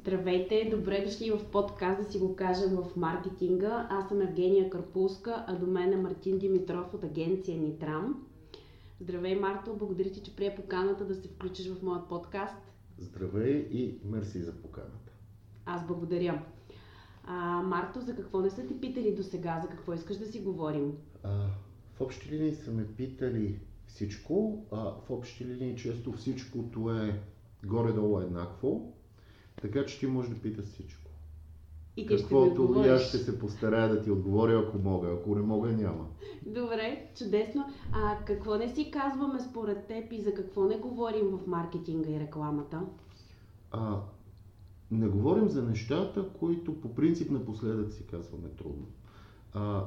Здравейте, добре дошли в подкаст да си го кажем в маркетинга. Аз съм Евгения Карпулска, а до мен е Мартин Димитров от агенция NITRAM. Здравей, Марто, благодаря ти, че прие поканата да се включиш в моят подкаст. Здравей и мерси за поканата. Аз благодаря. Марто, за какво не са те питали до сега? За какво искаш да си говорим? В общи линии са ме питали всичко. В общи линии често всичкото е горе-долу еднакво. Така че ти можеш да питаш всичко. И ти каквото ще аз ще се постарая да ти отговоря, ако мога. Ако не мога, няма. Добре, чудесно. Какво не си казваме според теб и за какво не говорим в маркетинга и рекламата? Не говорим за нещата, които по принцип напоследък си казваме трудно.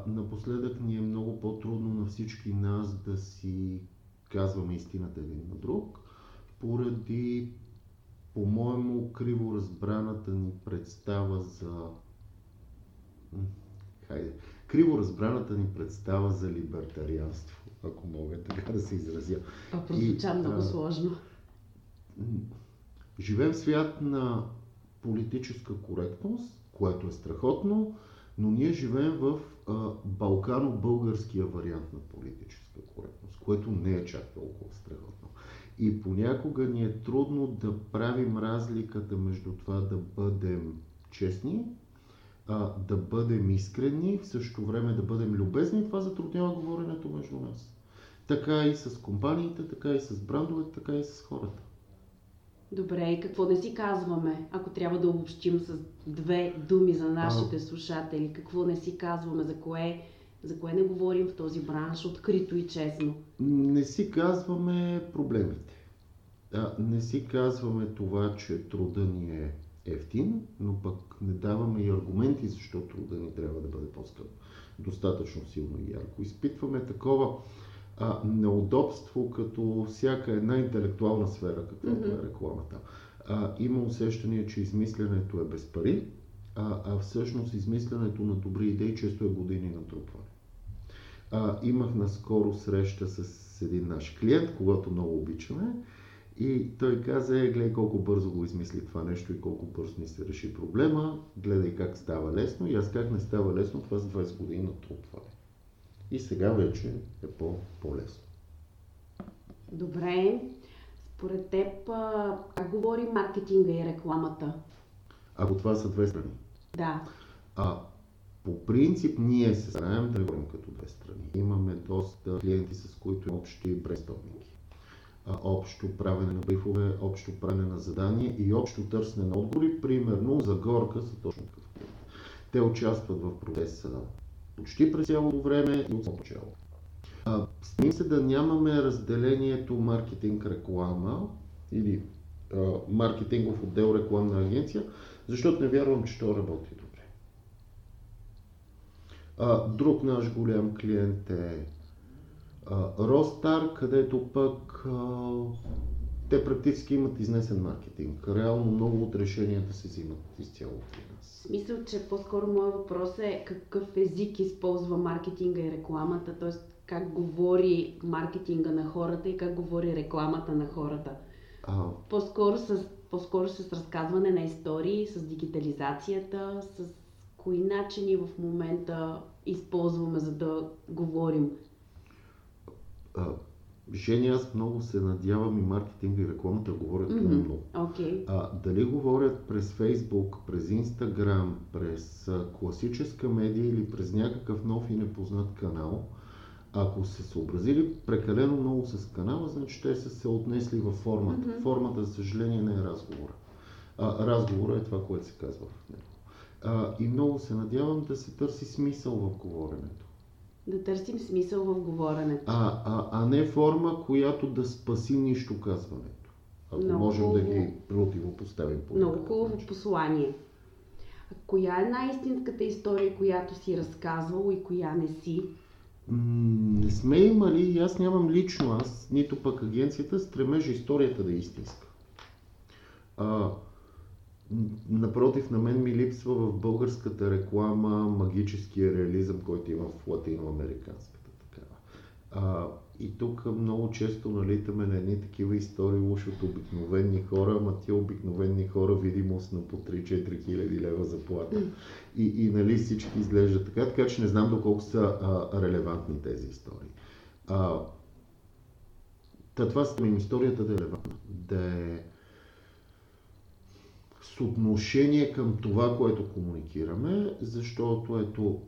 Напоследък ни е много по-трудно на всички нас да си казваме истината един на друг, поради по-моему криво разбраната ни представа за... Криво разбраната ни представа за либертарианство, ако мога така да се изразя. Прозвуча много сложно. Живеем в свят на политическа коректност, което е страхотно, но ние живеем в балкано-българския вариант на политическа коректност, което не е чак толкова страхотно. И понякога ни е трудно да правим разликата между това да бъдем честни, да бъдем искрени, в същото време да бъдем любезни. Това затруднява говоренето между нас. Така и с компаниите, така и с брандовете, така и с хората. Добре, и какво не си казваме, ако трябва да обобщим с две думи за нашите слушатели? Какво не си казваме, за кое не говорим в този бранш открито и честно? Не си казваме проблемите. Не си казваме това, че труда ни е евтин, но пък не даваме и аргументи, защо труда ни трябва да бъде по-скъп. Достатъчно силно и ярко. Изпитваме такова неудобство, като всяка една интелектуална сфера, каквато е рекламата. Има усещане, че измислянето е без пари, а всъщност измислянето на добри идеи често е години натрупване. Имах наскоро среща с един наш клиент, когато много обичаме, и той каза: гледай колко бързо го измисли това нещо и колко бързо ни се реши проблема, гледай как става лесно, и аз как не става лесно, това за 20 години натрупване. И сега вече е по-лесно. Добре. Според теб, как говори маркетинга и рекламата? Ако това са две страни. Да. По принцип ние се знаем да говорим като две страни. Имаме доста клиенти, с които имаме общи брейнсторминги. Общо правене на брифове, общо правене на задания и общо търсене на отговори. Примерно Загорка са точно такъв клиент. Те участват в процеса почти през цялото време и от начало. Стремим се да нямаме разделението маркетинг-реклама или маркетингов отдел рекламна агенция, защото не вярвам, че то работи добре. Друг наш голям клиент е Ростар, където пък те практически имат изнесен маркетинг. Реално много от решенията се взимат изцяло при нас. Мисля, че по-скоро моят въпрос е какъв език използва маркетинга и рекламата, т.е. как говори маркетинга на хората и как говори рекламата на хората. По-скоро с разказване на истории, с дигитализацията, с кои начини в момента използваме, за да говорим. Жени, аз много се надявам и маркетинг и рекламата говорят много. Okay. Дали говорят през Facebook, през Instagram, през класическа медия или през някакъв нов и непознат канал, ако се съобразили прекалено много с канала, значи те са се отнесли във формата. Формата, за съжаление, не е разговора. Разговора е това, което се казва в него. И много се надявам да се търси смисъл в говоренето. Да търсим смисъл в говоренето. А не форма, която да спаси нищо казването. Ако много можем да ги противопоставим. Много хубаво послание. Коя е най-истинската история, която си разказвал и коя не си? Не сме имали, аз нямам лично аз, нито пък агенцията, стремежа историята да е истинска. Напротив, на мен ми липсва в българската реклама магическия реализъм, който има в латиноамериканската такава. И тук много често налитаме на едни такива истории лоши от обикновени хора, ама тия обикновени хора видимост на по 3-4 хиляди лева заплата. И нали всички изглежда така, така че не знам доколко са релевантни тези истории. Това са историята да е релевантна, да е с отношение към това, което комуникираме, защото ето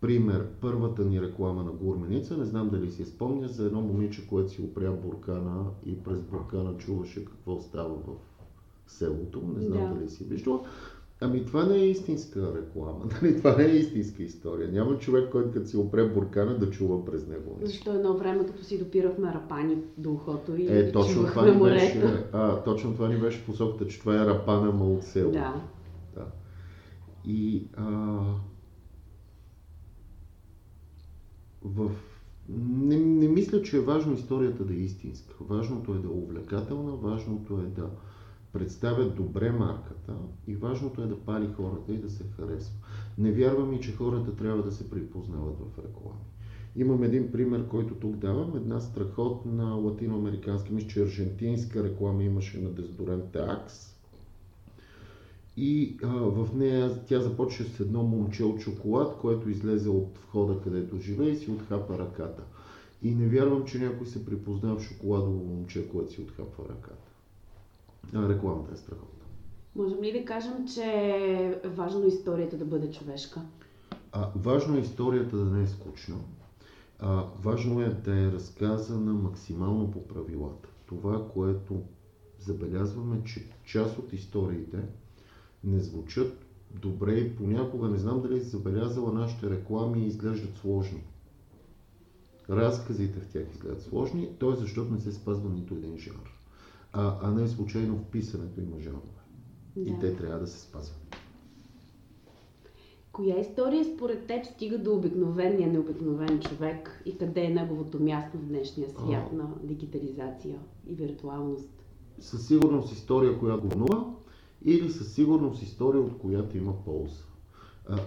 пример, първата ни реклама на Гурменица, не знам дали си спомня, за едно момиче, което си опря буркана и през буркана чуваше какво става в селото, не знам дали си виждала. Ами това не е истинска реклама, това не е истинска история. Няма човек, който като си опре буркана да чува през него. Защо едно време, като си допирахме рапани до ухото и чувахме морето. Точно това ни беше посоката, че това е рапана, ма от село. Да. И не мисля, че е важно историята да е истинска. Важното е да е увлекателна, важното е да представят добре марката и важното е да пали хората и да се харесва. Не вярвам и, че хората трябва да се припознават в реклами. Имам един пример, който тук давам. Една страхотна латиноамериканска, мисля, че аржентинска реклама имаше на дезодоранта Акс. И в нея тя започва с едно момче от шоколад, което излезе от входа, където живее и си отхапа ръката. И не вярвам, че някой се припознава в шоколадово момче, което си отхапва ръката. Рекламата е страхотна. Можем ли да кажем, че е важно историята да бъде човешка? Важно е историята да не е скучна. Важно е да е разказана максимално по правилата. Това, което забелязваме, че част от историите не звучат добре и понякога, не знам дали си забелязала, нашите реклами изглеждат сложни. Разказите в тях изглеждат сложни, т.е. защото не се спазва нито един жанр. А не случайно в писането има жанрове. Да. И те трябва да се спазват. Коя история според теб стига до обикновения, необикновен човек и къде е неговото място в днешния свят на дигитализация и виртуалност? Със сигурност история, която вълнува, или със сигурност история, от която има полза.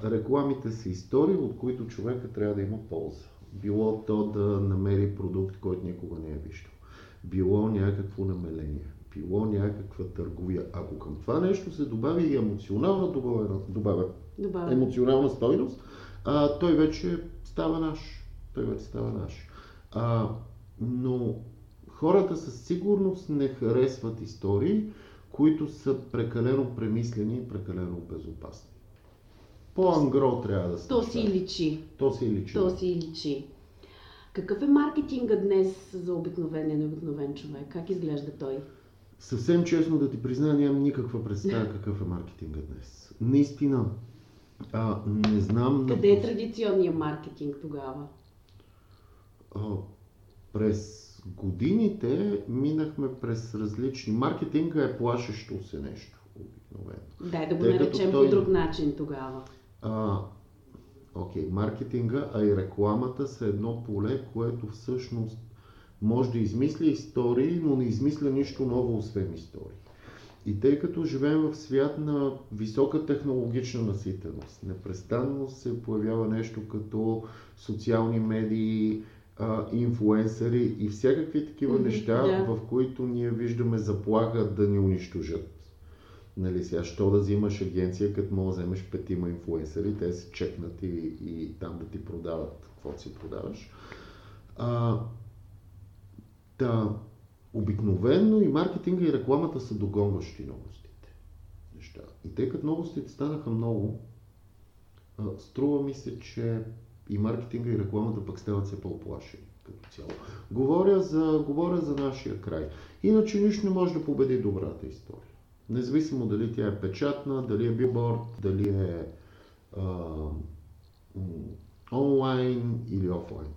Рекламите са истории, от които човека трябва да има полза. Било то да намери продукт, който никога не е виждал. Било някакво намаление, било някаква търговия. Ако към това нещо се добави и емоционална стойност, той вече става наш. Но хората със сигурност не харесват истории, които са прекалено премислени и прекалено безопасни. По-ангро трябва да се случва. То си личи. Какъв е маркетингът днес за обикновения, необикновен човек? Как изглежда той? Съвсем честно да ти призная, нямам никаква представа какъв е маркетингът днес. Наистина, не знам... Къде е традиционният маркетинг тогава? През годините минахме през различни... Маркетинга е плашещо се нещо, обикновено. Да го наречем по друг начин тогава. Маркетинга, а и рекламата са едно поле, което всъщност може да измисли истории, но не измисля нищо ново, освен истории. И тъй като живеем в свят на висока технологична наситеност, непрестанно се появява нещо като социални медии, инфлуенсъри и всякакви такива неща, в които ние виждаме заплаха да ни унищожат. Нали сега, що да взимаш агенция, като мога да вземеш 5 инфлуенсъри, те се чекнат и там да ти продават каквото си продаваш. Обикновено и маркетинга и рекламата са догонващи новостите. И тъй като новостите станаха много, струва ми се, че и маркетинга и рекламата пък стават все по-оплашени като цяло. Говоря за нашия край. Иначе нищо не може да победи добрата история. Независимо дали тя е печатна, дали е билборд, дали е онлайн или офлайн.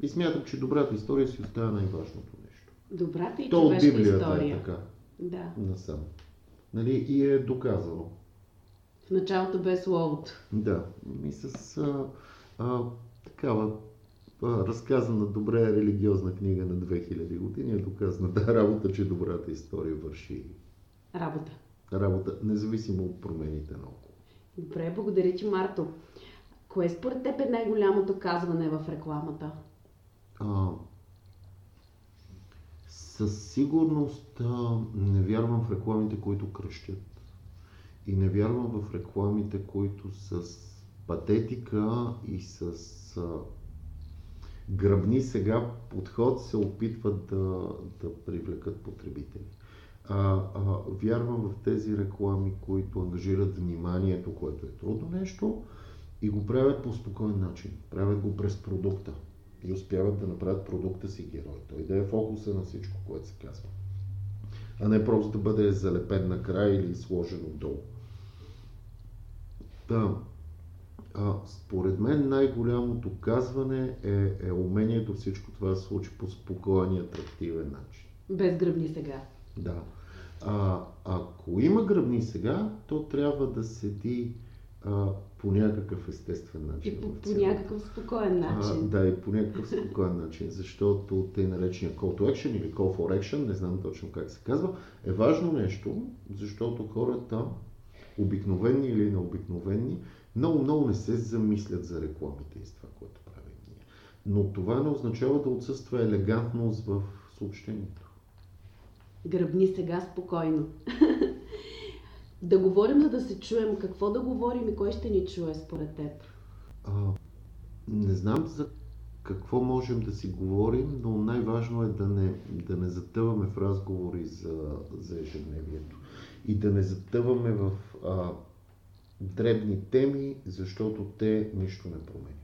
И смятам, че добрата история си остава най-важното нещо. Добрата и човешка история. То от Библията е така. Да. Насам. И е доказано. В началото бе словото. Да. И с такава разказана добре религиозна книга на 2000 години е доказана работа, че добрата история върши работа, независимо от промените наоколо. Добре, благодаря ти, Марто. Кое според теб е най-голямото казване в рекламата? Със сигурност не вярвам в рекламите, които крещят. И не вярвам в рекламите, които с патетика и с гръбни сега подход се опитват да привлекат потребители. Вярвам в тези реклами, които ангажират вниманието, което е трудно нещо, и го правят по спокоен начин. Правят го през продукта и успяват да направят продукта си герой. Той да е фокуса на всичко, което се казва. А не просто да бъде залепен на край или сложен отдолу. Да. Според мен най-голямото казване е умението всичко това да се случи по спокоен и атрактивен начин. Без гръбни сега. Да. Ако има гръбни сега, то трябва да седи по някакъв естествен начин. И по някакъв спокоен начин. Да, и по някакъв спокоен начин, защото тъй наречения call to action или call for action, не знам точно как се казва, е важно нещо, защото хората, обикновени или необикновени, много не се замислят за рекламите и с това, което правим ние. Но това не означава да отсъства елегантност в съобщението. Гръбни сега спокойно. Да говорим, за да се чуем. Какво да говорим и кой ще ни чуе според теб? Не знам за какво можем да си говорим, но най-важно е да не затъваме в разговори за ежедневието. И да не затъваме в дребни теми, защото те нищо не променят.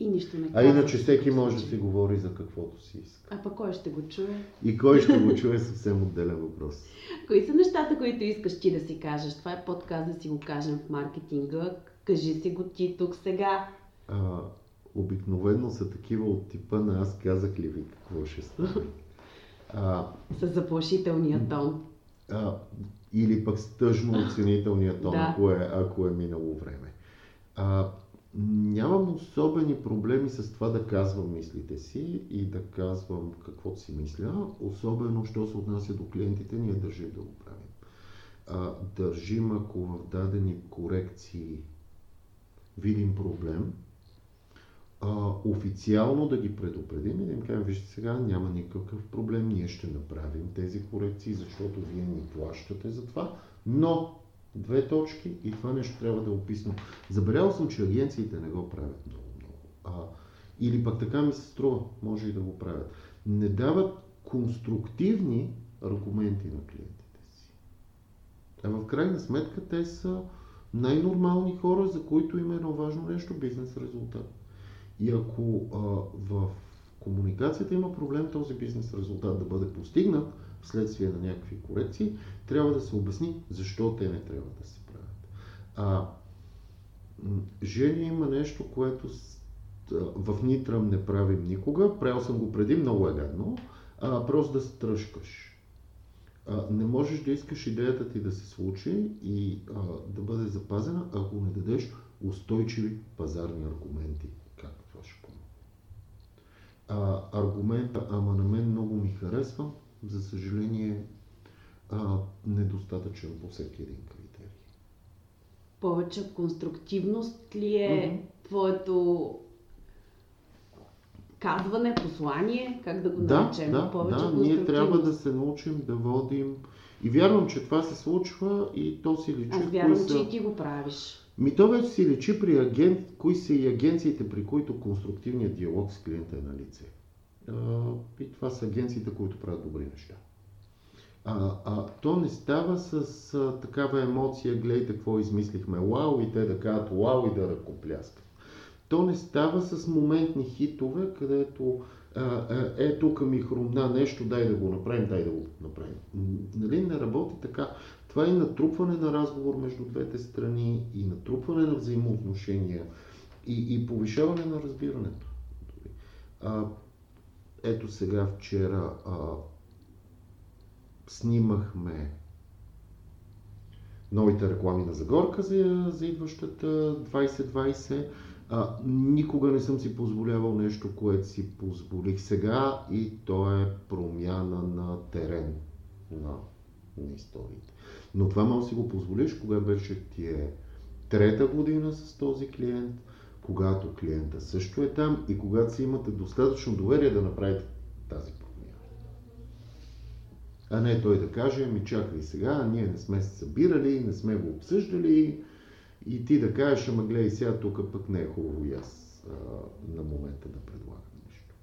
И нищо не казва. А иначе всеки може да си говори за каквото си иска. А пък кой ще го чуе? И кой ще го чуе, съвсем отделен въпрос. Кои са нещата, които искаш ти да си кажеш? Това е подкаст да си го кажем в маркетинга. Кажи си го ти тук сега. Обикновено са такива от типа на "аз казах ли ви какво ще стане?" С заплашителния тон. Или пък с тъжно оценителния тон, да. Ако е минало време. Нямам особени проблеми с това да казвам мислите си и да казвам каквото си мисля, особено що се отнася до клиентите, ние държим да го правим. Държим, ако в дадени корекции видим проблем, официално да ги предупредим и да им кажем: вижте сега, няма никакъв проблем, ние ще направим тези корекции, защото вие ни плащате за това, но две точки и това нещо трябва да е описано. Забелял съм, че агенциите не го правят много-много. Или пък така ми се струва, може и да го правят. Не дават конструктивни аргументи на клиентите си. А в крайна сметка те са най-нормални хора, за които има едно важно нещо — бизнес резултат. И ако в комуникацията има проблем този бизнес резултат да бъде постигнат вследствие на някакви корекции, трябва да се обясни защо те не трябва да се правят. Жени има нещо, което в NITRAM не правим никога. Правил съм го преди, много е гадно. Просто да се тръшкаш. Не можеш да искаш идеята ти да се случи и да бъде запазена, ако не дадеш устойчиви пазарни аргументи. Аргумента "ама на мен много ми харесва", за съжаление, недостатъчен по всеки един критерий. Повече конструктивност ли е твоето казване, послание, как да го наречем? Да, ние трябва да се научим да водим. И вярвам, че това се случва и то си личи. Аз вярвам, че и ти го правиш. То вече си личи при кои са и агенциите, при които конструктивният диалог с клиента е на лице. И това са агенциите, които правят добри неща. То не става с такава емоция: гледайте какво измислихме, уау, и те да кажат уау и да ръкопляскат. То не става с моментни хитове, където тук ми хрумна нещо, дай да го направим. Нали, не работи така. Това е натрупване на разговор между двете страни и натрупване на взаимоотношения и повишаване на разбирането. Ето сега вчера снимахме новите реклами на Загорка за идващата 2020. Никога не съм си позволявал нещо, което си позволих сега, и то е промяна на терен на историите. Но това може да си го позволиш, кога беше ти е трета година с този клиент, когато клиента също е там и когато си имате достатъчно доверие да направите тази промяна. А не той да каже, ми чакай сега, ние не сме се събирали, не сме го обсъждали и ти да кажеш, ама гледай сега, тук пък не е хубаво и аз на момента да предлагам нещо.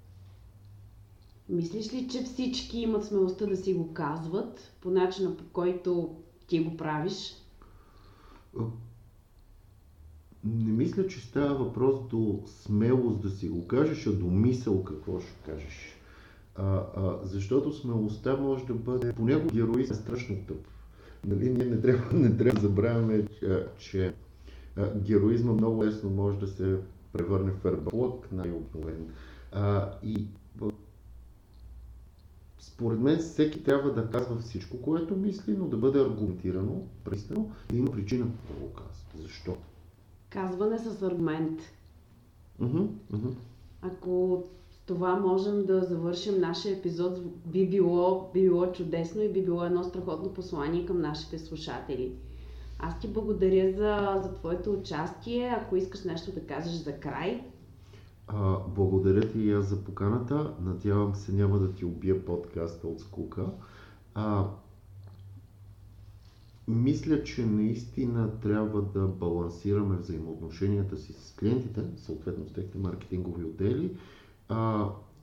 Мислиш ли, че всички имат смелостта да си го казват по начина, по който ти го правиш? Не мисля, че става въпрос до смелост да си го кажеш, а до мисъл какво ще кажеш. Защото смелостта може да бъде... Понякога героизъм е страшно тъп. Нали? Ние не трябва да забравяме, че героизма много лесно може да се превърне в ербалък, най-обновен. Според мен всеки трябва да казва всичко, което мисли, но да бъде аргументирано, пристрастно и има причина да го казва. Защо? Казване с аргумент. Ако с това можем да завършим нашия епизод, би било чудесно и би било едно страхотно послание към нашите слушатели. Аз ти благодаря за твоето участие. Ако искаш нещо да кажеш за край. Благодаря ти и аз за поканата. Надявам се няма да ти убия подкаста от скука. Мисля, че наистина трябва да балансираме взаимоотношенията си с клиентите, съответно с техните маркетингови отдели,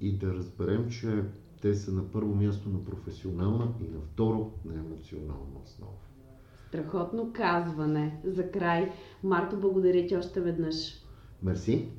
и да разберем, че те са на първо място на професионална и на второ на емоционална основа. Страхотно казване за край. Марто, благодаря ти още веднъж. Мерси.